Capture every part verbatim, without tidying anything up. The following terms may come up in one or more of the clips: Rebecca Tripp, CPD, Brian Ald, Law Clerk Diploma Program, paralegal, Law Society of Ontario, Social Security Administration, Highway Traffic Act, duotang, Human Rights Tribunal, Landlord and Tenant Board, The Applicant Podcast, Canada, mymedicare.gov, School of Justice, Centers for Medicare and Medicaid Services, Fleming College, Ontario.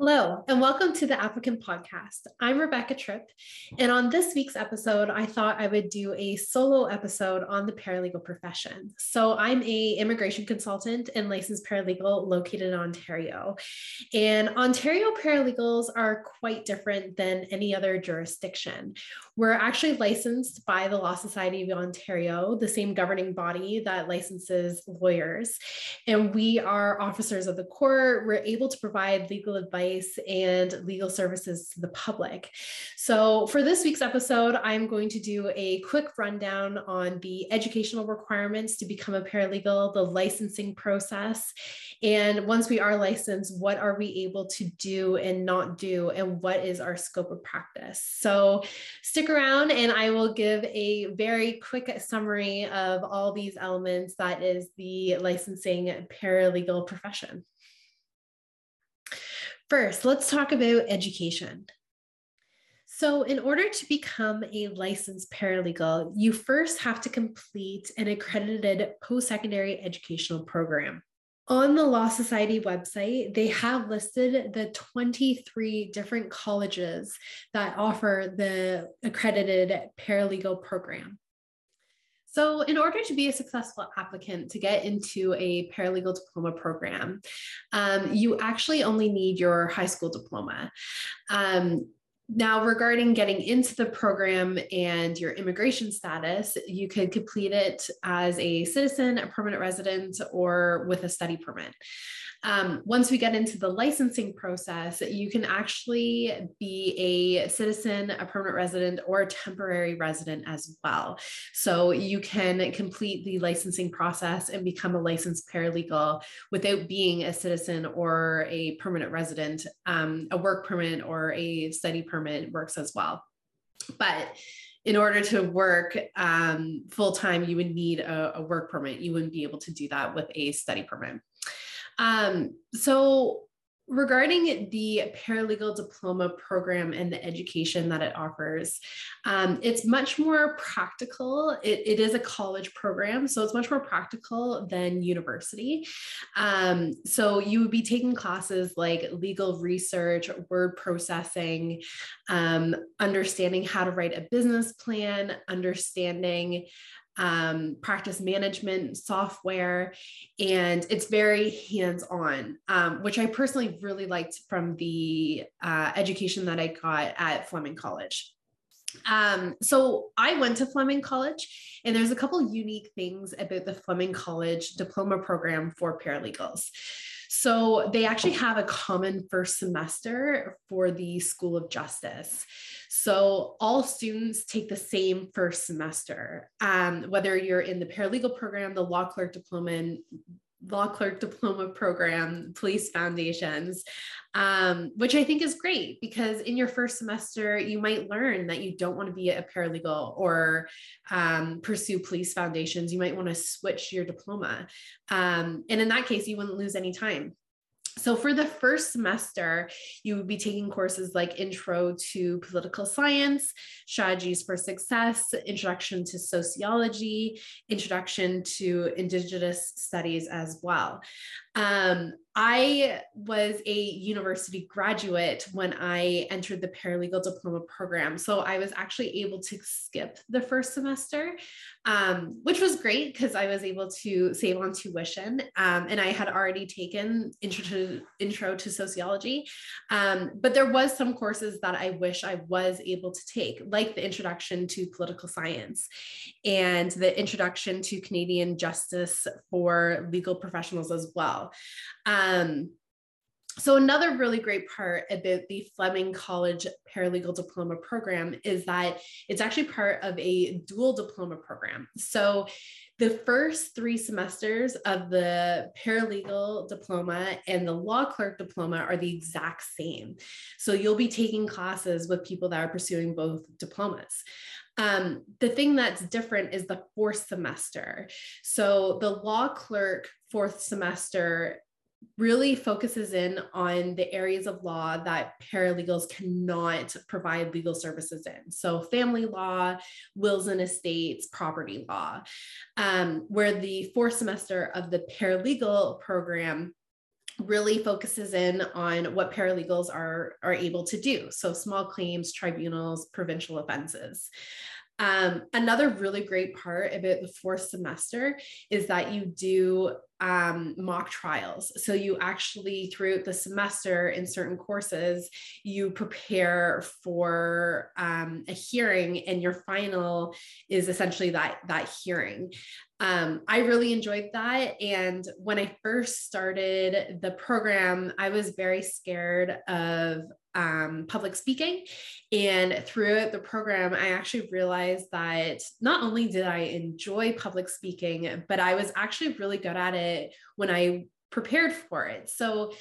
Hello, and welcome to The Applicant Podcast. I'm Rebecca Tripp, and on this week's episode, I thought I would do a solo episode on the paralegal profession. So I'm a immigration consultant and licensed paralegal located in Ontario. And Ontario paralegals are quite different than any other jurisdiction. We're actually licensed by the Law Society of Ontario, the same governing body that licenses lawyers. And we are officers of the court. We're able to provide legal advice and legal services to the public. So for this week's episode, I'm going to do a quick rundown on the educational requirements to become a paralegal, the licensing process, and once we are licensed, what are we able to do and not do, and what is our scope of practice. So stick around and I will give a very quick summary of all these elements that is the licensing paralegal profession. First, let's talk about education. So in order to become a licensed paralegal, you first have to complete an accredited post-secondary educational program. On the Law Society website, they have listed the twenty-three different colleges that offer the accredited paralegal program. So in order to be a successful applicant to get into a paralegal diploma program, um, you actually only need your high school diploma. Um, now, regarding getting into the program and your immigration status, you could complete it as a citizen, a permanent resident, or with a study permit. Um, once we get into the licensing process, you can actually be a citizen, a permanent resident, or a temporary resident as well. So you can complete the licensing process and become a licensed paralegal without being a citizen or a permanent resident. Um, a work permit or a study permit works as well. But in order to work um, full-time, you would need a, a work permit. You wouldn't be able to do that with a study permit. Um, so regarding the paralegal diploma program and the education that it offers, um, it's much more practical. It, it is a college program, so it's much more practical than university. Um, so you would be taking classes like legal research, word processing, um, understanding how to write a business plan, understanding Um, practice management software, and it's very hands-on, um, which I personally really liked from the uh, education that I got at Fleming College. Um, so I went to Fleming College, and there's a couple unique things about the Fleming College diploma program for paralegals. So they actually have a common first semester for the School of Justice. So all students take the same first semester, um, whether you're in the paralegal program, the law clerk diploma, and Law Clerk Diploma Program, police foundations, um, which I think is great because in your first semester, you might learn that you don't want to be a paralegal or um, pursue police foundations. You might want to switch your diploma. Um, and in that case, you wouldn't lose any time. So for the first semester, you would be taking courses like Intro to Political Science, Strategies for Success, Introduction to Sociology, Introduction to Indigenous Studies as well. Um, I was a university graduate when I entered the paralegal diploma program. So I was actually able to skip the first semester, um, which was great because I was able to save on tuition. Um, and I had already taken intro to, intro to sociology. Um, but there was some courses that I wish I was able to take, like the introduction to political science and the introduction to Canadian justice for legal professionals as well. Um, Um, so another really great part about the Fleming College paralegal diploma program is that it's actually part of a dual diploma program. So the first three semesters of the paralegal diploma and the law clerk diploma are the exact same. So you'll be taking classes with people that are pursuing both diplomas. Um, the thing that's different is the fourth semester. So the law clerk fourth semester really focuses in on the areas of law that paralegals cannot provide legal services in. So family law, wills and estates, property law, um, where the fourth semester of the paralegal program really focuses in on what paralegals are, are able to do. So small claims, tribunals, provincial offenses. Um, another really great part about the fourth semester is that you do um, mock trials. So you actually, throughout the semester in certain courses, you prepare for um, a hearing, and your final is essentially that, that hearing. Um, I really enjoyed that. And when I first started the program, I was very scared of um, public speaking. And throughout the program, I actually realized that not only did I enjoy public speaking, but I was actually really good at it when I prepared for it. So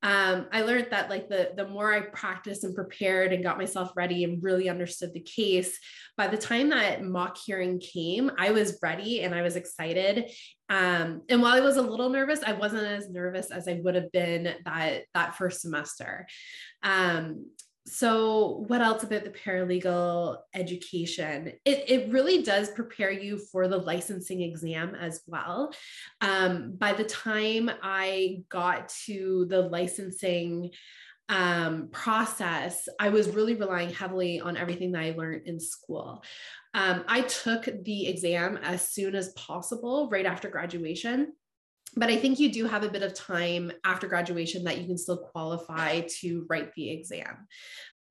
Um, I learned that like the, the more I practiced and prepared and got myself ready and really understood the case, by the time that mock hearing came, I was ready and I was excited. Um, and while I was a little nervous, I wasn't as nervous as I would have been that, that first semester. Um, So what else about the paralegal education? It, it really does prepare you for the licensing exam as well. Um, by the time I got to the licensing um, process, I was really relying heavily on everything that I learned in school. Um, I took the exam as soon as possible, right after graduation. But I think you do have a bit of time after graduation that you can still qualify to write the exam.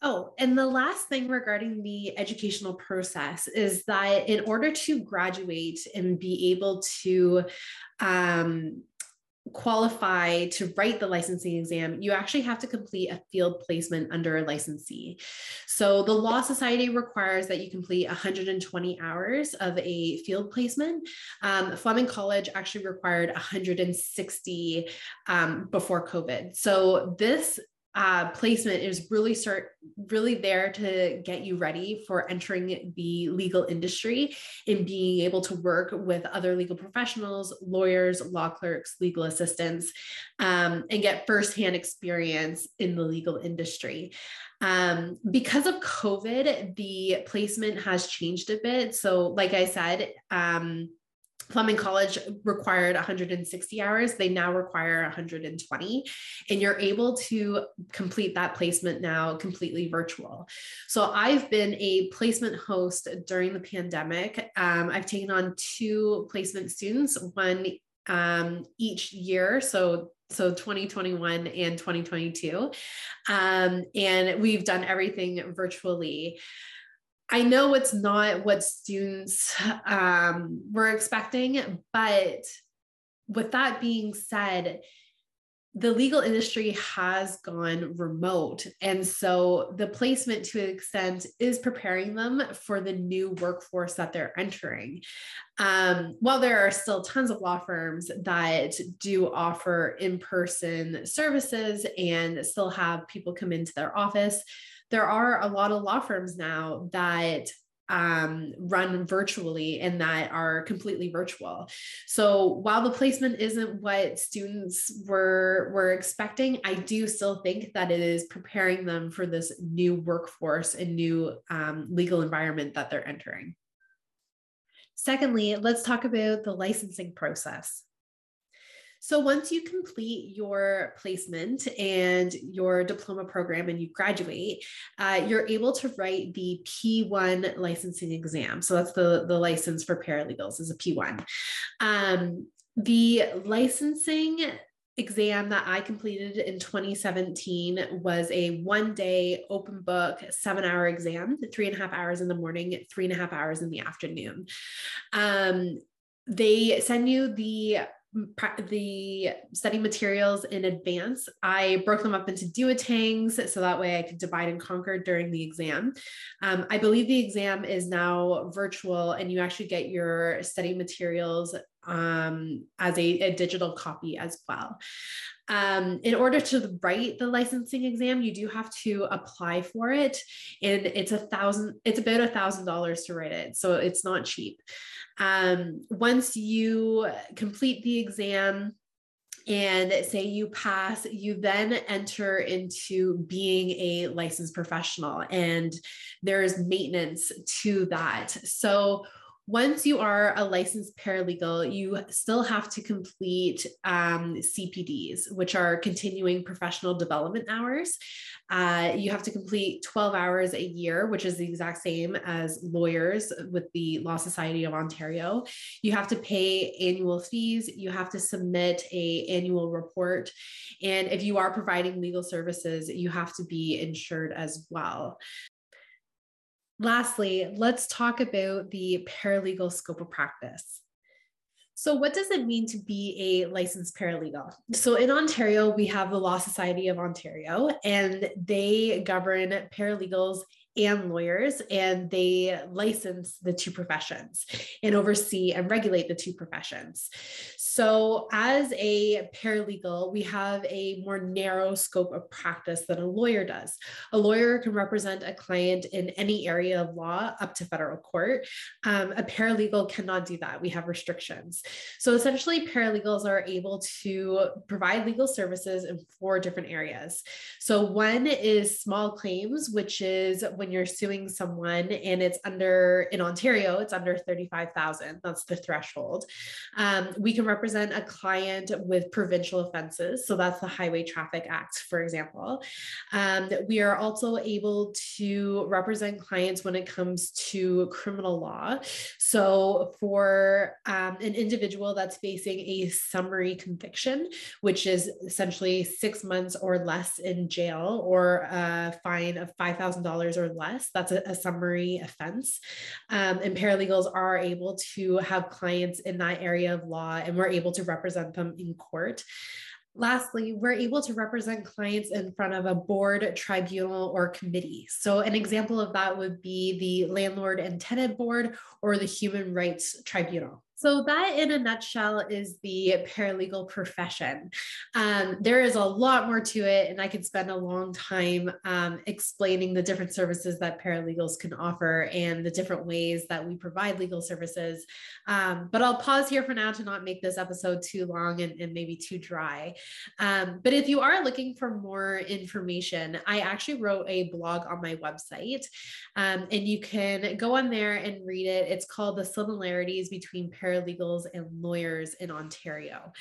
Oh, and the last thing regarding the educational process is that in order to graduate and be able to um, qualify to write the licensing exam, you actually have to complete a field placement under a licensee. So the Law Society requires that you complete one hundred twenty hours of a field placement. Um, Fleming College actually required one hundred sixty um, before COVID. So this Uh, placement is really start, really there to get you ready for entering the legal industry and being able to work with other legal professionals, lawyers, law clerks, legal assistants, um, and get firsthand experience in the legal industry. Um, because of COVID, the placement has changed a bit. So like I said, um, Fleming College required one hundred sixty hours. They now require one hundred twenty, and you're able to complete that placement now completely virtual. So I've been a placement host during the pandemic. Um, I've taken on two placement students, one um, each year. So So twenty twenty-one and twenty twenty-two. Um, and we've done everything virtually. I know it's not what students um, were expecting, but with that being said, the legal industry has gone remote. And so the placement to an extent is preparing them for the new workforce that they're entering. Um, while there are still tons of law firms that do offer in-person services and still have people come into their office, there are a lot of law firms now that um, run virtually and that are completely virtual. So while the placement isn't what students were, were expecting, I do still think that it is preparing them for this new workforce and new um, legal environment that they're entering. Secondly, let's talk about the licensing process. So once you complete your placement and your diploma program and you graduate, uh, you're able to write the P one licensing exam. So that's the, the license for paralegals is a P one. Um, the licensing exam that I completed in twenty seventeen was a one-day open book, seven-hour exam, three and a half hours in the morning, three and a half hours in the afternoon. Um, they send you the the study materials in advance. I broke them up into duotangs so that way I could divide and conquer during the exam. Um, I believe the exam is now virtual and you actually get your study materials um, as a, a digital copy as well. Um, in order to write the licensing exam, you do have to apply for it, and it's a thousand, it's about a thousand dollars to write it. So it's not cheap. Um, once you complete the exam and say you pass, you then enter into being a licensed professional, and there is maintenance to that. So Once you are a licensed paralegal, you still have to complete um, C P Ds, which are continuing professional development hours. Uh, you have to complete twelve hours a year, which is the exact same as lawyers with the Law Society of Ontario. You have to pay annual fees. You have to submit an annual report. And if you are providing legal services, you have to be insured as well. Lastly, let's talk about the paralegal scope of practice. So what does it mean to be a licensed paralegal? So in Ontario, we have the Law Society of Ontario, and they govern paralegals and lawyers, and they license the two professions and oversee and regulate the two professions. So as a paralegal, we have a more narrow scope of practice than a lawyer does. A lawyer can represent a client in any area of law up to federal court. Um, a paralegal cannot do that. We have restrictions. So essentially, paralegals are able to provide legal services in four different areas. So one is small claims, which is when When you're suing someone and it's under, in Ontario, it's under thirty-five thousand. That's the threshold. Um, we can represent a client with provincial offenses. So that's the Highway Traffic Act, for example. Um, we are also able to represent clients when it comes to criminal law. So for um, an individual that's facing a summary conviction, which is essentially six months or less in jail or a fine of five thousand dollars or less, that's a, a summary offense. Um, and paralegals are able to have clients in that area of law, and we're able to represent them in court. Lastly, we're able to represent clients in front of a board, tribunal, or committee. So an example of that would be the Landlord and Tenant Board or the Human Rights Tribunal. So that, in a nutshell, is the paralegal profession. Um, there is a lot more to it, and I could spend a long time um, explaining the different services that paralegals can offer and the different ways that we provide legal services. Um, but I'll pause here for now to not make this episode too long and, and maybe too dry. Um, but if you are looking for more information, I actually wrote a blog on my website, um, and you can go on there and read it. It's called The Similarities Between Paralegals Paralegals and Lawyers in Ontario.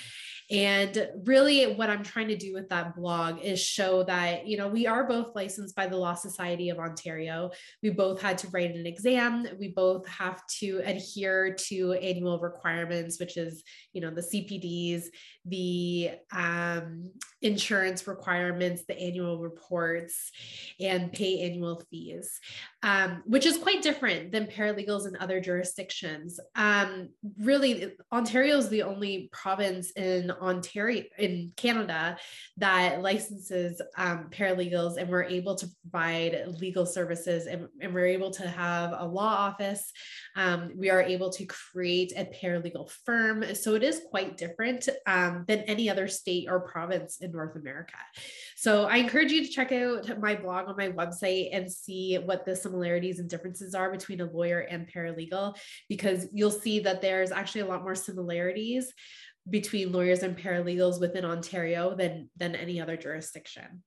And really what I'm trying to do with that blog is show that, you know, we are both licensed by the Law Society of Ontario. We both had to write an exam. We both have to adhere to annual requirements, which is, you know, the C P Ds, the um, insurance requirements, the annual reports, and pay annual fees, um, which is quite different than paralegals in other jurisdictions. Um, really, Ontario is the only province in Ontario, in Canada, that licenses um, paralegals, and we're able to provide legal services, and, and we're able to have a law office. Um, we are able to create a paralegal firm. So it is quite different um, than any other state or province in North America. So I encourage you to check out my blog on my website and see what the similarities and differences are between a lawyer and paralegal, because you'll see that there's actually a lot more similarities between lawyers and paralegals within Ontario than, than any other jurisdiction.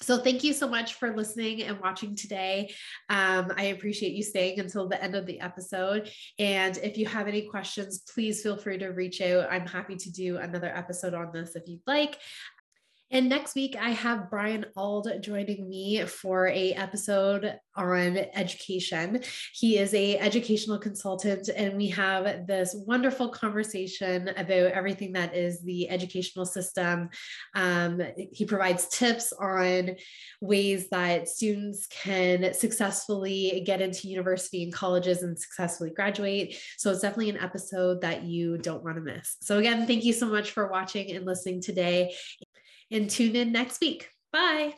So thank you so much for listening and watching today. Um, I appreciate you staying until the end of the episode. And if you have any questions, please feel free to reach out. I'm happy to do another episode on this if you'd like. And next week, I have Brian Ald joining me for a episode on education. He is a educational consultant, and we have this wonderful conversation about everything that is the educational system. Um, he provides tips on ways that students can successfully get into university and colleges and successfully graduate. So it's definitely an episode that you don't want to miss. So again, thank you so much for watching and listening today. And tune in next week. Bye.